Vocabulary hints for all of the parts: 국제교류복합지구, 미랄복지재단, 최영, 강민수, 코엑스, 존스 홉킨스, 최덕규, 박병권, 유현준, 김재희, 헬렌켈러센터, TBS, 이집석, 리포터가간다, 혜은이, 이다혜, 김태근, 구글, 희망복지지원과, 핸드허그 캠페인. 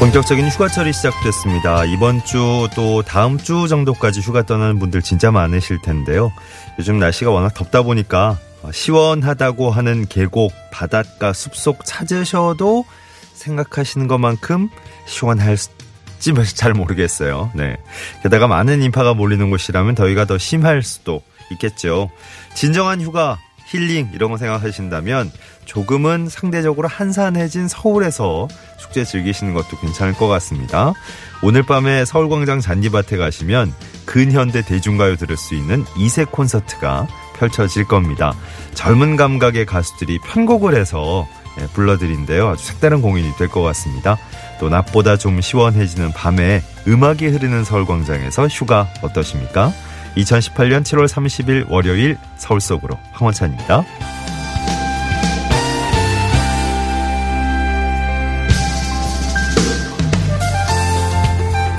본격적인 휴가철이 시작됐습니다. 이번 주 또 다음 주 정도까지 휴가 떠나는 분들 진짜 많으실 텐데요. 요즘 날씨가 워낙 덥다 보니까 시원하다고 하는 계곡, 바닷가, 숲속 찾으셔도 생각하시는 것만큼 시원할지 잘 모르겠어요. 네. 게다가 많은 인파가 몰리는 곳이라면 더위가 더 심할 수도 있겠죠. 진정한 휴가, 힐링 이런 거 생각하신다면 조금은 상대적으로 한산해진 서울에서 축제 즐기시는 것도 괜찮을 것 같습니다. 오늘 밤에 서울광장 잔디밭에 가시면 근현대 대중가요 들을 수 있는 2세 콘서트가 펼쳐질 겁니다. 젊은 감각의 가수들이 편곡을 해서 불러드린데요. 아주 색다른 공연이 될 것 같습니다. 또 낮보다 좀 시원해지는 밤에 음악이 흐르는 서울광장에서 휴가 어떠십니까? 2018년 7월 30일 월요일 서울 속으로 황원찬입니다.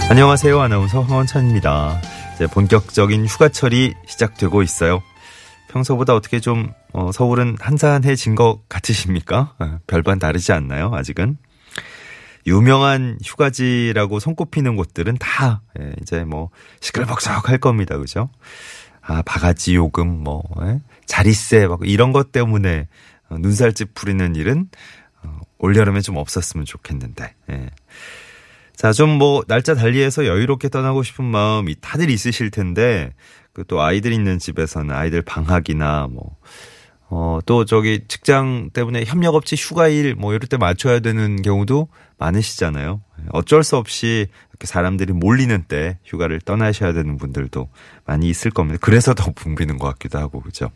안녕하세요. 아나운서 황원찬입니다. 이제 본격적인 휴가철이 시작되고 있어요. 평소보다 어떻게 좀 서울은 한산해진 것 같으십니까? 별반 다르지 않나요? 아직은? 유명한 휴가지라고 손꼽히는 곳들은 다 이제 뭐 시끌벅적 할 겁니다. 그죠? 아, 바가지 요금, 뭐, 자릿세, 막 이런 것 때문에 눈살찌푸리는 일은 올여름에 좀 없었으면 좋겠는데. 예. 자, 좀 뭐 날짜 달리해서 여유롭게 떠나고 싶은 마음이 다들 있으실 텐데, 그 또 아이들 있는 집에서는 아이들 방학이나 뭐, 또 저기 직장 때문에 협력업체 휴가일 뭐 이럴 때 맞춰야 되는 경우도 많으시잖아요. 어쩔 수 없이 이렇게 사람들이 몰리는 때 휴가를 떠나셔야 되는 분들도 많이 있을 겁니다. 그래서 더 붐비는 것 같기도 하고, 그죠?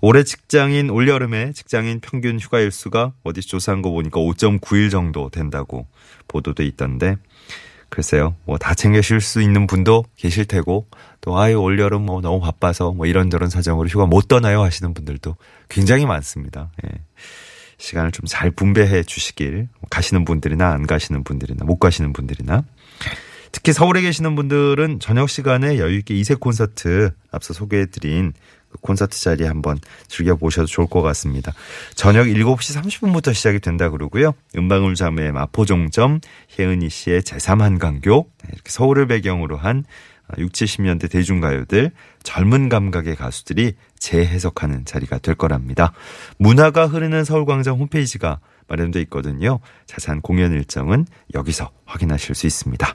올해 직장인, 올여름에 직장인 평균 휴가 일수가 어디 조사한 거 보니까 5.9일 정도 된다고 보도돼 있던데, 글쎄요, 뭐 다 챙기실 수 있는 분도 계실 테고, 또 아유 올여름 뭐 너무 바빠서 뭐 이런저런 사정으로 휴가 못 떠나요 하시는 분들도 굉장히 많습니다. 예. 시간을 좀 잘 분배해 주시길, 가시는 분들이나 안 가시는 분들이나 못 가시는 분들이나, 특히 서울에 계시는 분들은 저녁 시간에 여유있게 2세 콘서트 앞서 소개해드린 콘서트 자리에 한번 즐겨보셔도 좋을 것 같습니다. 저녁 7시 30분부터 시작이 된다 그러고요. 은방울 자매의 마포종점, 혜은이 씨의 제3한강교, 이렇게 서울을 배경으로 한 60, 70년대 대중가요들, 젊은 감각의 가수들이 재해석하는 자리가 될 거랍니다. 문화가 흐르는 서울광장 홈페이지가 마련되어 있거든요. 자세한 공연 일정은 여기서 확인하실 수 있습니다.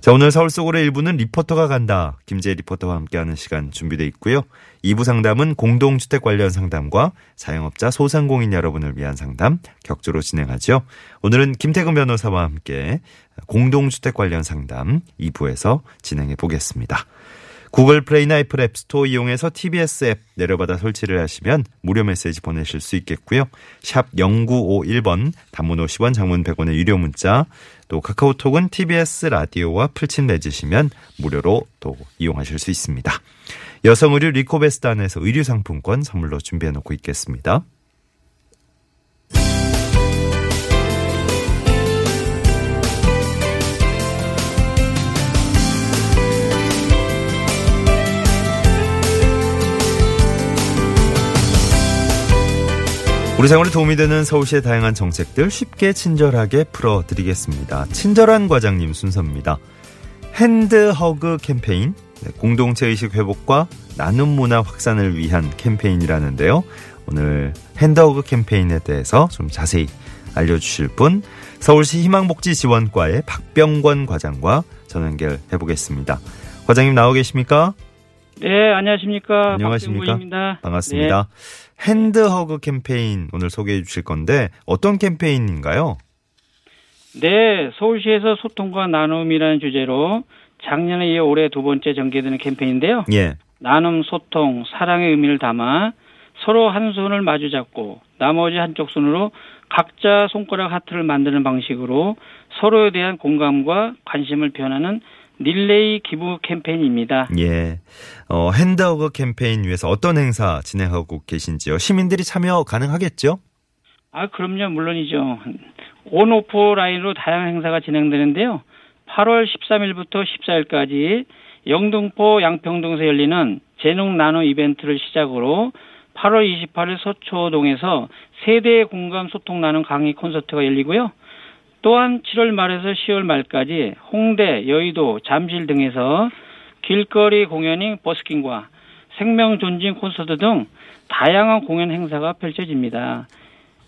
자, 오늘 서울 속으로의 일부는 리포터가 간다. 김재희 리포터와 함께하는 시간 준비되어 있고요. 2부 상담은 공동주택 관련 상담과 자영업자 소상공인 여러분을 위한 상담 격주로 진행하죠. 오늘은 김태근 변호사와 함께 공동주택 관련 상담 2부에서 진행해 보겠습니다. 구글 플레이나 애플 앱스토어 이용해서 TBS 앱 내려받아 설치를 하시면 무료 메시지 보내실 수 있겠고요. 샵 0951번, 단문 50원, 장문 100원의 유료 문자, 또 카카오톡은 TBS 라디오와 풀친 맺으시면 무료로 또 이용하실 수 있습니다. 여성 의류 리코베스단에서 의류 상품권 선물로 준비해놓고 있겠습니다. 우리 생활에 도움이 되는 서울시의 다양한 정책들 쉽게 친절하게 풀어드리겠습니다. 친절한 과장님 순서입니다. 핸드허그 캠페인, 공동체의식 회복과 나눔 문화 확산을 위한 캠페인이라는데요. 오늘 핸드허그 캠페인에 대해서 좀 자세히 알려주실 분, 서울시 희망복지지원과의 박병권 과장과 전화 연결해보겠습니다. 과장님 나와 계십니까? 네, 안녕하십니까. 안녕하십니까. 박병권입니다. 반갑습니다. 네. 핸드허그 캠페인 오늘 소개해 주실 건데 어떤 캠페인인가요? 네, 서울시에서 소통과 나눔이라는 주제로 작년에 이어 올해 두 번째 전개되는 캠페인인데요. 예. 나눔, 소통, 사랑의 의미를 담아 서로 한 손을 마주 잡고 나머지 한쪽 손으로 각자 손가락 하트를 만드는 방식으로 서로에 대한 공감과 관심을 표현하는 릴레이 기부 캠페인입니다. 예, 핸드아웃 캠페인 위해서 어떤 행사 진행하고 계신지요? 시민들이 참여 가능하겠죠? 아, 그럼요. 물론이죠. 온오프 라인으로 다양한 행사가 진행되는데요. 8월 13일부터 14일까지 영등포 양평동에서 열리는 재능 나눔 이벤트를 시작으로 8월 28일 서초동에서 세대의 공감 소통 나눔 강의 콘서트가 열리고요. 또한 7월 말에서 10월 말까지 홍대, 여의도, 잠실 등에서 길거리 공연인 버스킹과 생명 존중 콘서트 등 다양한 공연 행사가 펼쳐집니다.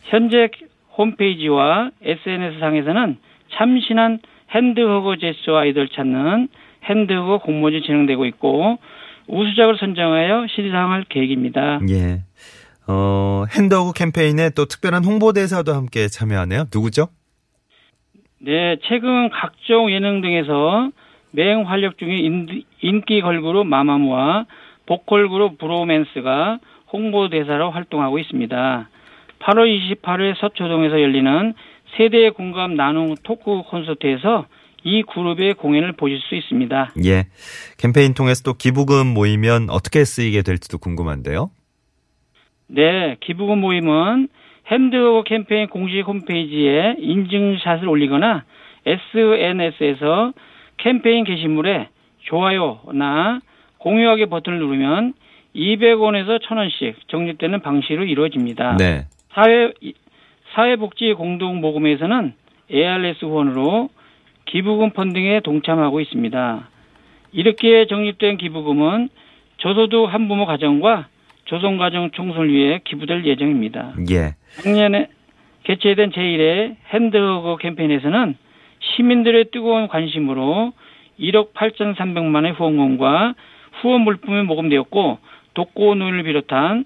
현재 홈페이지와 SNS상에서는 참신한 핸드허거 제스처 아이들 찾는 핸드허거 공모전이 진행되고 있고 우수작을 선정하여 시상할 계획입니다. 예. 핸드허거 캠페인에 또 특별한 홍보대사도 함께 참여하네요. 누구죠? 네, 최근 각종 예능 등에서 맹 활약 중인 인기 걸그룹 마마무와 보컬 그룹 브로맨스가 홍보대사로 활동하고 있습니다. 8월 28일 서초동에서 열리는 세대의 공감 나눔 토크 콘서트에서 이 그룹의 공연을 보실 수 있습니다. 예, 캠페인 통해서 또 기부금 모이면 어떻게 쓰이게 될지도 궁금한데요. 네, 기부금 모임은 핸드허거 캠페인 공식 홈페이지에 인증샷을 올리거나 SNS에서 캠페인 게시물에 좋아요나 공유하기 버튼을 누르면 200원에서 1,000원씩 적립되는 방식으로 이루어집니다. 네. 사회복지공동모금회에서는 ARS 후원으로 기부금 펀딩에 동참하고 있습니다. 이렇게 적립된 기부금은 저소득 한부모 가정과 조선가정 총선을 위해 기부될 예정입니다. 예. 작년에 개최된 제1회 핸드허거 캠페인에서는 시민들의 뜨거운 관심으로 1억 8,300만의 후원금과 후원 물품이 모금되었고 독거노인을 비롯한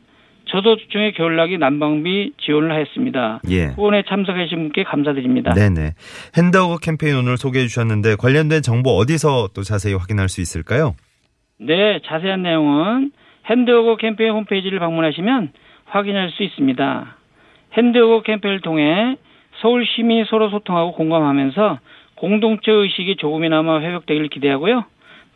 저소득층의 겨울나기 난방비 지원을 하였습니다. 예. 후원에 참석해주신 분께 감사드립니다. 네네. 핸드허거 캠페인 오늘 소개해 주셨는데 관련된 정보 어디서 또 자세히 확인할 수 있을까요? 네, 자세한 내용은 핸드허거 캠페인 홈페이지를 방문하시면 확인할 수 있습니다. 핸드허거 캠페인을 통해 서울 시민이 서로 소통하고 공감하면서 공동체 의식이 조금이나마 회복되기를 기대하고요.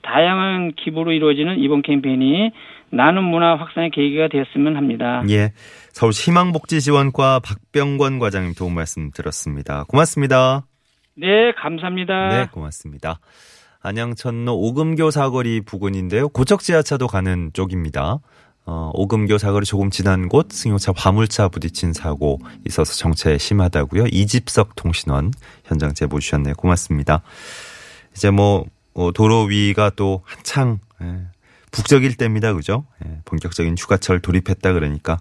다양한 기부로 이루어지는 이번 캠페인이 나눔 문화 확산의 계기가 되었으면 합니다. 예, 서울 희망복지지원과 박병권 과장님 도움 말씀 들었습니다. 고맙습니다. 네, 감사합니다. 네, 고맙습니다. 안양천로 오금교 사거리 부근인데요. 고척 지하차도 가는 쪽입니다. 오금교 사거리 조금 지난 곳 승용차 화물차 부딪힌 사고 있어서 정체 심하다고요. 이집석 통신원 현장 제보 주셨네요. 고맙습니다. 이제 뭐 도로 위가 또 한창 북적일 때입니다. 그죠? 본격적인 휴가철 돌입했다 그러니까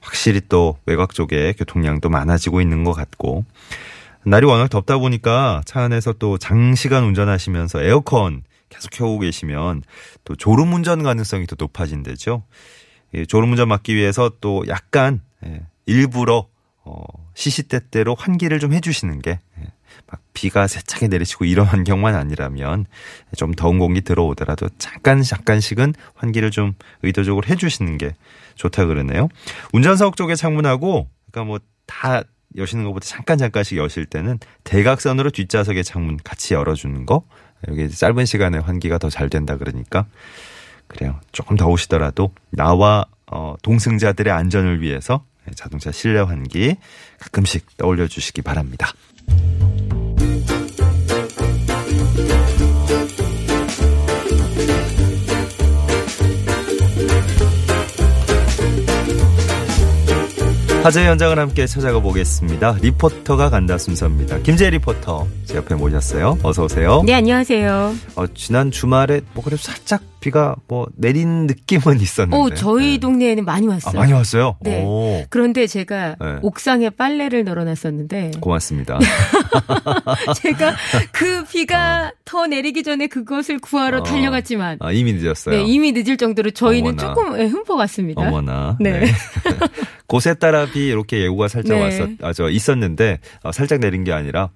확실히 또 외곽 쪽에 교통량도 많아지고 있는 것 같고 날이 워낙 덥다 보니까 차 안에서 또 장시간 운전하시면서 에어컨 계속 켜고 계시면 또 졸음운전 가능성이 더 높아진대죠. 졸음운전 막기 위해서 또 약간 일부러 시시때때로 환기를 좀 해주시는 게 막 비가 세차게 내리시고 이런 환경만 아니라면 좀 더운 공기 들어오더라도 잠깐씩은 환기를 좀 의도적으로 해주시는 게 좋다 그러네요. 운전석 쪽에 창문하고 그러니까 뭐 다 여시는 것보다 잠깐씩 여실 때는 대각선으로 뒷좌석의 창문 같이 열어주는 거. 여기 짧은 시간에 환기가 더 잘 된다 그러니까 그래요. 조금 더우시더라도 나와 동승자들의 안전을 위해서 자동차 실내 환기 가끔씩 떠올려 주시기 바랍니다. 화제 현장을 함께 찾아가 보겠습니다. 리포터가 간다 순서입니다. 김재희 리포터 제 옆에 모셨어요. 어서 오세요. 네, 안녕하세요. 지난 주말에 뭐 그래도 살짝 비가 뭐 내린 느낌은 있었는데. 저희 동네에는 많이 왔어요. 아, 많이 왔어요? 네. 오. 그런데 제가 옥상에 빨래를 널어놨었는데. 고맙습니다. 제가 그 비가 더 내리기 전에 그것을 구하러 달려갔지만. 아, 이미 늦었어요. 네, 이미 늦을 정도로 저희는 어머나. 조금 흠뻑 왔습니다. 어머나. 네. 곳에 따라 비 이렇게 예고가 살짝 있었는데 살짝 내린 게 아니라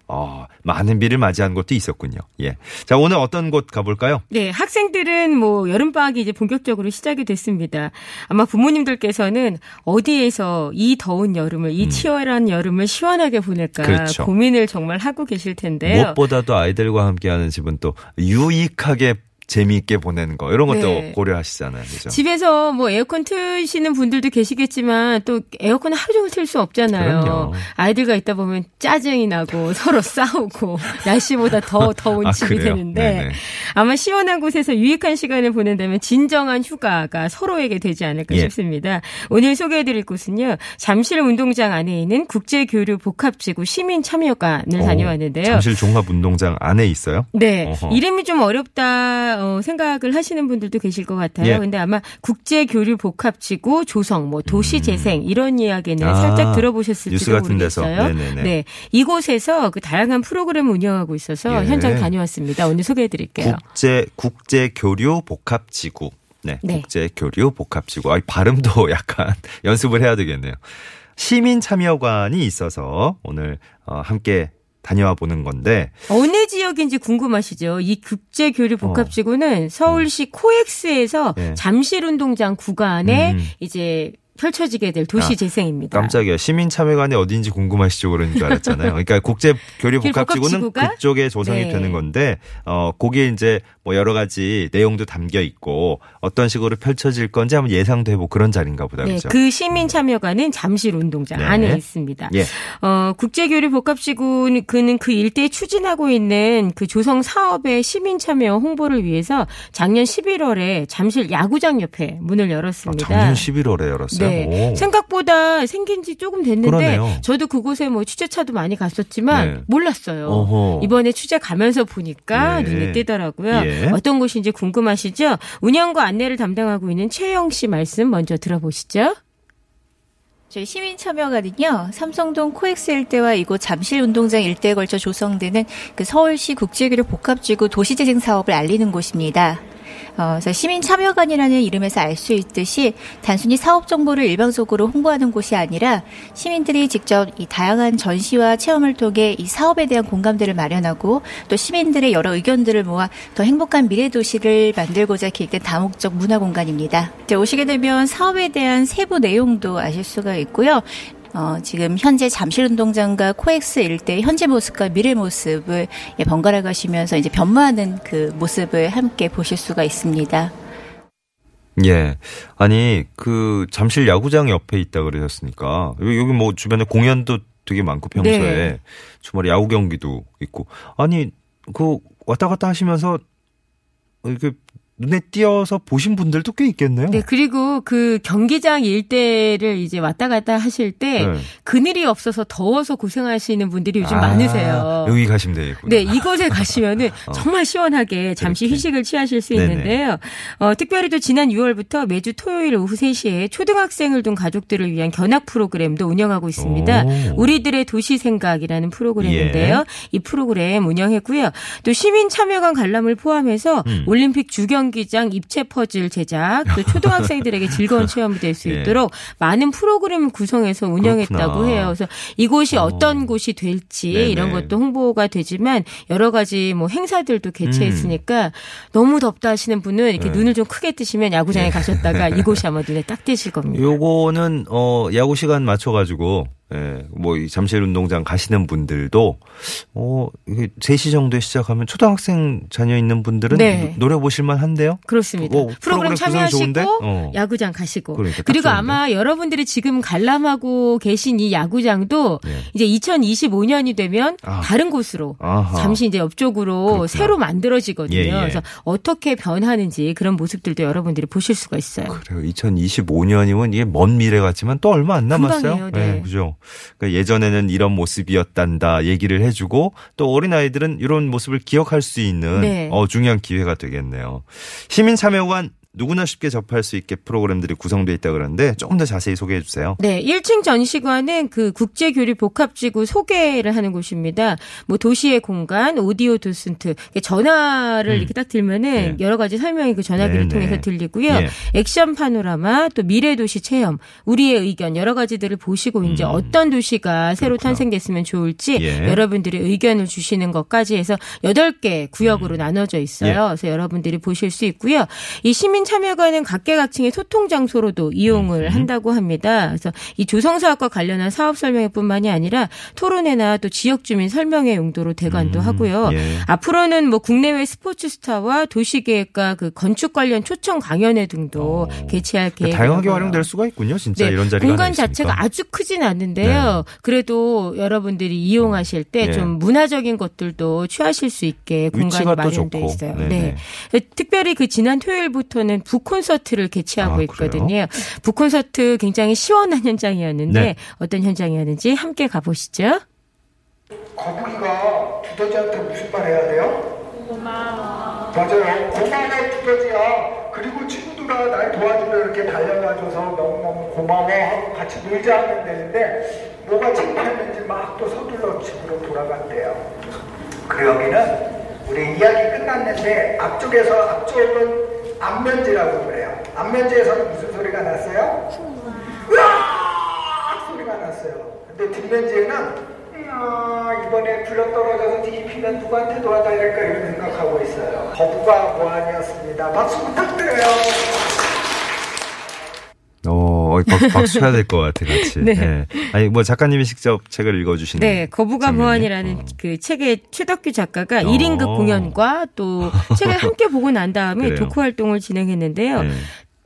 많은 비를 맞이한 곳도 있었군요. 예. 자, 오늘 어떤 곳 가볼까요? 네, 학생들은 여름 방학이 이제 본격적으로 시작이 됐습니다. 아마 부모님들께서는 어디에서 이 더운 여름을 이 치열한 여름을 시원하게 보낼까 그렇죠. 고민을 정말 하고 계실 텐데요. 무엇보다도 아이들과 함께하는 집은 또 유익하게 재미있게 보내는 거 이런 것도 고려하시잖아요. 그렇죠? 집에서 에어컨 트시는 분들도 계시겠지만 또 에어컨을 하루 종일 틀 수 없잖아요. 그럼요. 아이들과 있다 보면 짜증이 나고 서로 싸우고 날씨보다 더 더운 집이 되는데 네네. 아마 시원한 곳에서 유익한 시간을 보낸다면 진정한 휴가가 서로에게 되지 않을까 싶습니다. 오늘 소개해드릴 곳은요. 잠실 운동장 안에 있는 국제교류 복합지구 시민참여관을 다녀왔는데요. 잠실 종합운동장 안에 있어요? 네. 어허. 이름이 좀 어렵다. 생각을 하시는 분들도 계실 것 같아요. 근데 아마 국제교류복합지구 조성, 도시재생 이런 이야기는 살짝 들어보셨을지도 모르겠어요. 네, 이곳에서 그 다양한 프로그램을 운영하고 있어서 현장 다녀왔습니다. 오늘 소개해드릴게요. 국제교류복합지구. 네. 국제교류복합지구. 발음도 약간 연습을 해야 되겠네요. 시민참여관이 있어서 오늘 함께 다녀와 보는 건데 어느 지역인지 궁금하시죠? 이 국제교류복합지구는 서울시 코엑스에서 잠실운동장 구간에 이제 펼쳐지게 될 도시재생입니다. 깜짝이야. 시민참여관이 어디인지 궁금하시죠? 그런 줄 알았잖아요. 그러니까 국제교류복합지구는 그쪽에 조성이 되는 건데 거기에 이제 여러 가지 내용도 담겨 있고 어떤 식으로 펼쳐질 건지 한번 예상도 해보고 그런 자리인가 보다. 그렇죠? 그 시민참여관은 잠실운동장 안에 있습니다. 국제교류복합지구는 그 일대에 추진하고 있는 그 조성 사업의 시민참여 홍보를 위해서 작년 11월에 잠실 야구장 옆에 문을 열었습니다. 작년 11월에 열었어요? 네. 오. 생각보다 생긴 지 조금 됐는데 그러네요. 저도 그곳에 취재차도 많이 갔었지만 몰랐어요. 어허. 이번에 취재 가면서 보니까 눈에 띄더라고요. 어떤 곳인지 궁금하시죠? 운영과 안내를 담당하고 있는 최영 씨 말씀 먼저 들어보시죠. 저희 시민참여관은요. 삼성동 코엑스 일대와 이곳 잠실운동장 일대에 걸쳐 조성되는 그 서울시 국제교류 복합지구 도시재생 사업을 알리는 곳입니다. 그래서 시민참여관이라는 이름에서 알 수 있듯이 단순히 사업 정보를 일방적으로 홍보하는 곳이 아니라 시민들이 직접 이 다양한 전시와 체험을 통해 이 사업에 대한 공감대를 마련하고 또 시민들의 여러 의견들을 모아 더 행복한 미래 도시를 만들고자 기획된 다목적 문화 공간입니다. 이제 오시게 되면 사업에 대한 세부 내용도 아실 수가 있고요. 지금 현재 잠실운동장과 코엑스 일대의 현재 모습과 미래 모습을 번갈아 가시면서 이제 변모하는 그 모습을 함께 보실 수가 있습니다. 예. 아니, 잠실 야구장 옆에 있다 그러셨으니까 여기 주변에 공연도 되게 많고 평소에 주말에 야구 경기도 있고 아니, 왔다 갔다 하시면서 이렇게 눈에 띄어서 보신 분들도 꽤 있겠네요. 네, 그리고 그 경기장 일대를 이제 왔다 갔다 하실 때 그늘이 없어서 더워서 고생하시는 분들이 요즘 많으세요. 여기 가시면 되겠군요. 네, 이곳에 가시면은 정말 시원하게 잠시 그렇게. 휴식을 취하실 수 있는데요. 특별히 또 지난 6월부터 매주 토요일 오후 3시에 초등학생을 둔 가족들을 위한 견학 프로그램도 운영하고 있습니다. 우리들의 도시 생각이라는 프로그램인데요. 이 프로그램 운영했고요. 또 시민 참여관 관람을 포함해서 올림픽 주경 기장 입체 퍼즐 제작, 또 초등학생들에게 즐거운 체험이 될 수 있도록 많은 프로그램을 구성해서 운영했다고 그렇구나. 해요. 그래서 이곳이 어떤 곳이 될지 이런 것도 홍보가 되지만 여러 가지 행사들도 개최했으니까 너무 덥다 하시는 분은 이렇게 눈을 좀 크게 뜨시면 야구장에 가셨다가 이곳이 아마 눈에 딱 띄실 겁니다. 요거는 야구 시간 맞춰가지고. 이 잠실 운동장 가시는 분들도, 3시 정도에 시작하면 초등학생 자녀 있는 분들은 노려보실만 한데요? 그렇습니다. 프로그램 참여하시고, 야구장 가시고. 그리고 아마 여러분들이 지금 관람하고 계신 이 야구장도 이제 2025년이 되면 다른 곳으로, 잠시 이제 옆쪽으로 새로 만들어지거든요. 그래서 어떻게 변하는지 그런 모습들도 여러분들이 보실 수가 있어요. 그래요. 2025년이면 이게 먼 미래 같지만 또 얼마 안 남았어요. 금방이에요. 네. 그죠. 그러니까 예전에는 이런 모습이었단다 얘기를 해주고 또 어린아이들은 이런 모습을 기억할 수 있는 중요한 기회가 되겠네요. 시민참여관 누구나 쉽게 접할 수 있게 프로그램들이 구성되어 있다고 그러는데 조금 더 자세히 소개해 주세요. 네. 1층 전시관은 그 국제교류복합지구 소개를 하는 곳입니다. 뭐 도시의 공간, 오디오 도슨트, 전화를 이렇게 딱 들면은 예. 여러 가지 설명이 그 전화기를 통해서 들리고요. 예. 액션 파노라마, 또 미래도시 체험, 우리의 의견 여러 가지들을 보시고 이제 어떤 도시가 새로 그렇구나. 탄생됐으면 좋을지 예. 여러분들이 의견을 주시는 것까지 해서 8개 구역으로 나눠져 있어요. 예. 그래서 여러분들이 보실 수 있고요. 이 시민 참여관은 각계각층의 소통 장소로도 이용을 한다고 합니다. 그래서 이 조성 사업과 관련한 사업 설명회뿐만이 아니라 토론회나 또 지역 주민 설명회 용도로 대관도 하고요. 예. 앞으로는 뭐 국내외 스포츠 스타와 도시계획과 그 건축 관련 초청 강연회 등도 개최할 계획이고요. 그러니까 다양하게 활용될 수가 있군요. 진짜 네. 이런 자리가 공간 자체가 아주 크진 않는데요. 네. 그래도 여러분들이 이용하실 때 좀 네. 문화적인 것들도 취하실 수 있게 공간이 마련돼 있어요. 네. 특별히 그 지난 토요일부터는 북콘서트를 개최하고 있거든요. 그래요? 북콘서트 굉장히 시원한 현장이었는데 네. 어떤 현장이었는지 함께 가보시죠. 거북이가 두더지한테 무슨 말 해야 돼요? 고마워. 맞아요. 고마워 두더지야. 그리고 친구들아 날 도와주러 이렇게 달려가줘서 너무너무 고마워 하고 같이 놀자 하면 되는데 뭐가 창피했는지 막 또 서둘러 집으로 돌아간대요. 그 여기는 우리 이야기 끝났는데 앞쪽은 안면지라고 그래요. 안면지에서는 무슨 소리가 났어요? 으아! 소리가 났어요. 근데 뒷면지에는 이번에 굴러 떨어져서 뒤집히면 누구한테 돌아다닐까 이런 생각하고 있어요. 거북아 모함이었습니다. 박수 부탁드려요. 박수가 될 것 같아, 같이. 네. 네. 아니, 뭐 작가님이 직접 책을 읽어주시는. 네. 거북아 모한이라는 그 책의 최덕규 작가가 1인극 공연과 또 책을 함께 보고 난 다음에 그래요. 독후 활동을 진행했는데요. 네.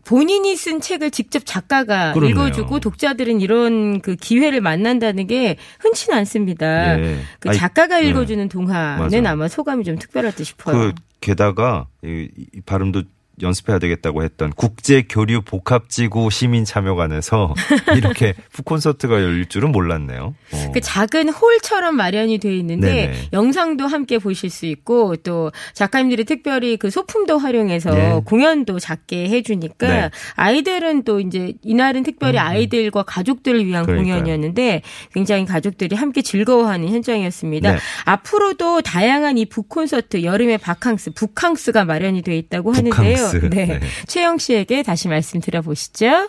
본인이 쓴 책을 직접 작가가 그렇네요. 읽어주고 독자들은 이런 그 기회를 만난다는 게 흔치는 않습니다. 예. 그 작가가 읽어주는 동화는 맞아. 아마 소감이 좀 특별하다 싶어요. 그 게다가 이 발음도 연습해야 되겠다고 했던 국제교류복합지구 시민참여관에서 이렇게 북콘서트가 열릴 줄은 몰랐네요. 그 작은 홀처럼 마련이 돼 있는데 네네. 영상도 함께 보실 수 있고 또 작가님들이 특별히 그 소품도 활용해서 네. 공연도 작게 해주니까 네. 아이들은 또 이제 이날은 특별히 아이들과 가족들을 위한 그러니까요. 공연이었는데 굉장히 가족들이 함께 즐거워하는 현장이었습니다. 네. 앞으로도 다양한 이 북콘서트 여름의 바캉스, 북캉스가 마련이 돼 있다고 하는데요. 네. 네. 최영 씨에게 다시 말씀드려보시죠.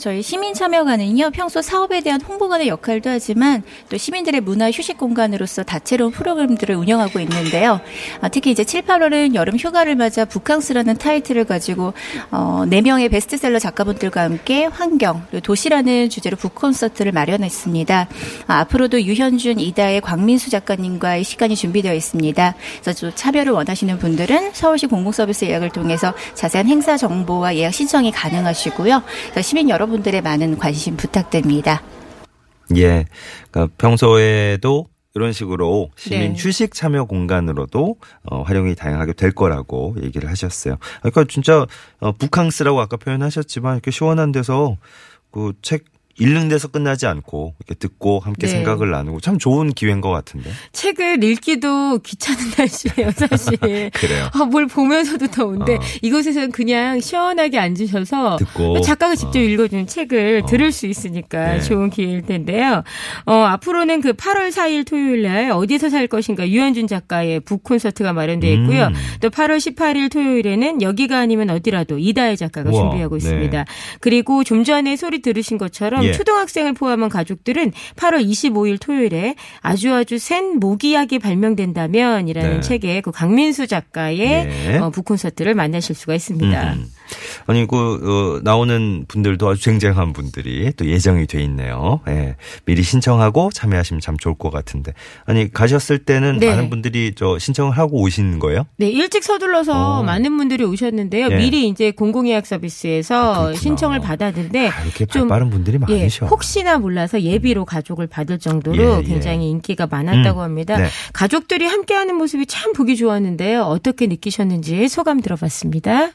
저희 시민참여관은요, 평소 사업에 대한 홍보관의 역할도 하지만 또 시민들의 문화 휴식 공간으로서 다채로운 프로그램들을 운영하고 있는데요. 특히 이제 7, 8월은 여름 휴가를 맞아 북캉스라는 타이틀을 가지고 4명의 베스트셀러 작가분들과 함께 환경, 그리고 도시라는 주제로 북콘서트를 마련했습니다. 앞으로도 유현준, 이다혜, 강민수 작가님과의 시간이 준비되어 있습니다. 그래서 참여를 원하시는 분들은 서울시 공공서비스 예약을 통해서 자세한 행사 정보와 예약 신청이 가능하시고요. 시민 여러분들의 많은 관심 부탁드립니다. 예, 그러니까 평소에도 이런 식으로 시민 네. 휴식 참여 공간으로도 활용이 다양하게 될 거라고 얘기를 하셨어요. 그러니까 진짜 북캉스라고 아까 표현하셨지만 이렇게 시원한 데서 그 책 읽는 데서 끝나지 않고 이렇게 듣고 함께 네. 생각을 나누고 참 좋은 기회인 것 같은데. 책을 읽기도 귀찮은 날씨예요, 사실. 그래요. 뭘 보면서도 더운데 이곳에서는 그냥 시원하게 앉으셔서 듣고. 작가가 직접 읽어준 책을 들을 수 있으니까 네. 좋은 기회일 텐데요. 앞으로는 그 8월 4일 토요일 날 어디서 살 것인가 유현준 작가의 북콘서트가 마련되어 있고요. 또 8월 18일 토요일에는 여기가 아니면 어디라도 이다혜 작가가 우와. 준비하고 있습니다. 네. 그리고 좀 전에 소리 들으신 것처럼 초등학생을 포함한 가족들은 8월 25일 토요일에 아주아주 센 모기약이 발명된다면 이라는 네. 책의 그 강민수 작가의 네. 북콘서트를 만나실 수가 있습니다. 아니 그 나오는 분들도 아주 쟁쟁한 분들이 또 예정이 돼 있네요. 예. 미리 신청하고 참여하시면 참 좋을 것 같은데. 아니 가셨을 때는 네. 많은 분들이 저 신청을 하고 오시는 거예요? 네, 일찍 서둘러서 많은 분들이 오셨는데요. 네. 미리 이제 공공예약 서비스에서 신청을 받았는데 이렇게 빠른 분들이 많아요. 예, 혹시나 몰라서 예비로 가족을 받을 정도로 굉장히 인기가 많았다고 합니다. 네. 가족들이 함께하는 모습이 참 보기 좋았는데요. 어떻게 느끼셨는지 소감 들어봤습니다.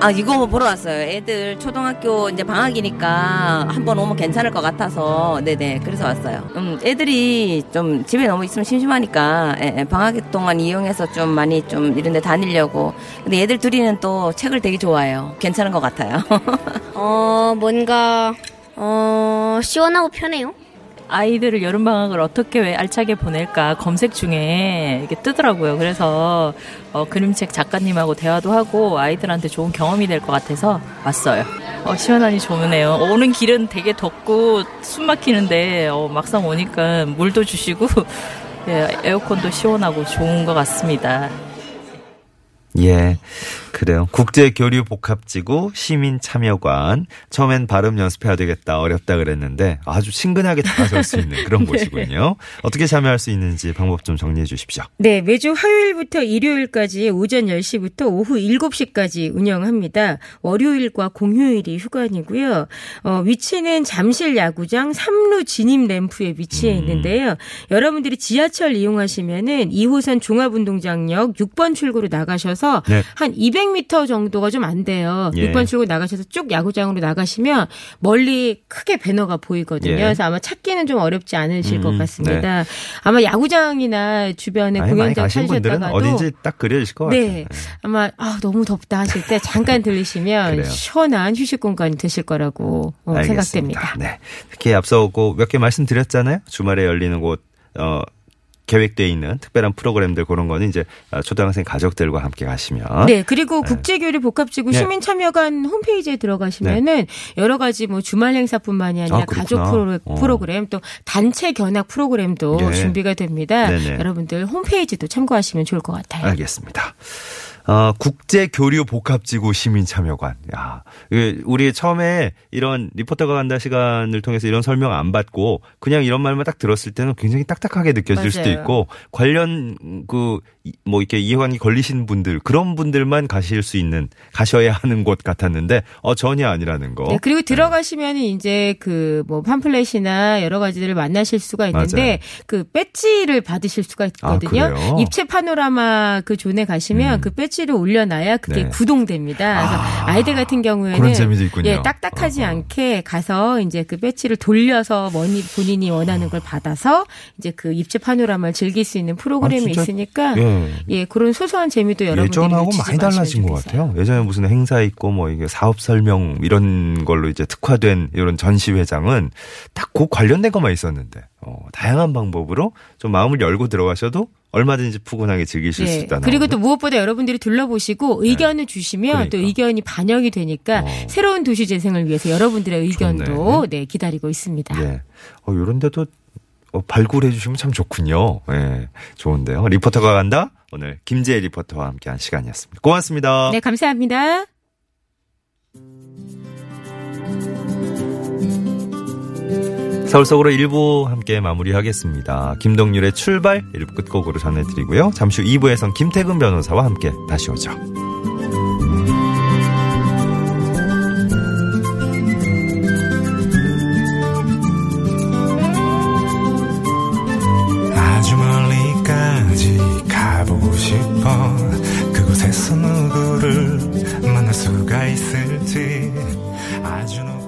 아, 이거 보러 왔어요. 애들 초등학교 이제 방학이니까 한번 오면 괜찮을 것 같아서. 네네. 그래서 왔어요. 애들이 좀 집에 너무 있으면 심심하니까 방학 동안 이용해서 좀 많이 좀 이런 데 다니려고. 근데 애들 둘이는 또 책을 되게 좋아해요. 괜찮은 것 같아요. 뭔가 시원하고 편해요. 아이들을 여름방학을 어떻게 알차게 보낼까 검색 중에 이게 뜨더라고요. 그래서 그림책 작가님하고 대화도 하고 아이들한테 좋은 경험이 될 것 같아서 왔어요. 시원하니 좋으네요. 오는 길은 되게 덥고 숨 막히는데 막상 오니까 물도 주시고 예, 에어컨도 시원하고 좋은 것 같습니다. 예, 그래요. 국제교류복합지구 시민참여관. 처음엔 발음 연습해야 되겠다, 어렵다 그랬는데 아주 친근하게 다가설 수 있는 그런 네. 곳이군요. 어떻게 참여할 수 있는지 방법 좀 정리해 주십시오. 네, 매주 화요일부터 일요일까지 오전 10시부터 오후 7시까지 운영합니다. 월요일과 공휴일이 휴관이고요. 위치는 잠실 야구장 3루 진입 램프에 위치해 있는데요. 여러분들이 지하철 이용하시면은 2호선 종합운동장역 6번 출구로 나가셔서 네. 한 200m 정도가 좀 안 돼요. 예. 6번 출구 나가셔서 쭉 야구장으로 나가시면 멀리 크게 배너가 보이거든요. 예. 그래서 아마 찾기는 좀 어렵지 않으실 것 같습니다. 네. 아마 야구장이나 주변에 공연장 찾으셨다가도 어딘지 딱 그려지실 것 같아요. 네. 아마 너무 덥다 하실 때 잠깐 들리시면 시원한 휴식 공간이 되실 거라고 생각됩니다. 네. 특히 앞서고 몇 개 말씀드렸잖아요. 주말에 열리는 곳 계획되어 있는 특별한 프로그램들 그런 거는 이제 초등학생 가족들과 함께 가시면. 네. 그리고 국제교류복합지구 네. 시민참여관 홈페이지에 들어가시면은 네. 여러 가지 뭐 주말 행사뿐만이 아니라 가족 프로그램 또 단체 견학 프로그램도 네. 준비가 됩니다. 네네. 여러분들 홈페이지도 참고하시면 좋을 것 같아요. 알겠습니다. 국제교류복합지구 시민참여관. 야, 우리 처음에 이런 리포터가 간다 시간을 통해서 이런 설명 안 받고 그냥 이런 말만 딱 들었을 때는 굉장히 딱딱하게 느껴질 맞아요. 수도 있고 관련 뭐 이렇게 이해관계 걸리신 분들 그런 분들만 가실 수 있는 가셔야 하는 곳 같았는데 전혀 아니라는 거. 네, 그리고 들어가시면 이제 그 뭐 팜플렛이나 여러 가지들을 만나실 수가 있는데 맞아요. 그 배지를 받으실 수가 있거든요. 아, 입체 파노라마 그 존에 가시면 그 배지 를 올려놔야 그게 네. 구동됩니다. 그래서 아이들 같은 경우에는 그런 재미도 있군요. 예, 딱딱하지 않게 가서 이제 그 배지를 돌려서 본인이 원하는 걸 받아서 이제 그 입체 파노라마를 즐길 수 있는 프로그램이 있으니까 예. 예, 그런 소소한 재미도 여러분들이 예전하고 많이 달라진 것 같아요. 예전에 무슨 행사 있고 뭐 이게 사업 설명 이런 걸로 이제 특화된 이런 전시회장은 딱 그 관련된 것만 있었는데 다양한 방법으로 좀 마음을 열고 들어가셔도 얼마든지 푸근하게 즐기실 네. 수 있다는. 그리고 또 무엇보다 여러분들이 둘러보시고 의견을 네. 주시면 그러니까. 또 의견이 반영이 되니까 새로운 도시 재생을 위해서 여러분들의 의견도 네, 기다리고 있습니다. 네. 이런 데도 발굴해 주시면 참 좋군요. 네, 좋은데요. 리포터가 간다. 오늘 김재희 리포터와 함께한 시간이었습니다. 고맙습니다. 네, 감사합니다. 서울 속으로 1부 함께 마무리하겠습니다. 김동률의 출발 1부 끝곡으로 전해드리고요. 잠시 후 2부에선 김태근 변호사와 함께 다시 오죠. 아주 멀리까지 가보고 싶어. 그곳에서 누구를 만날 수가 있을지 아주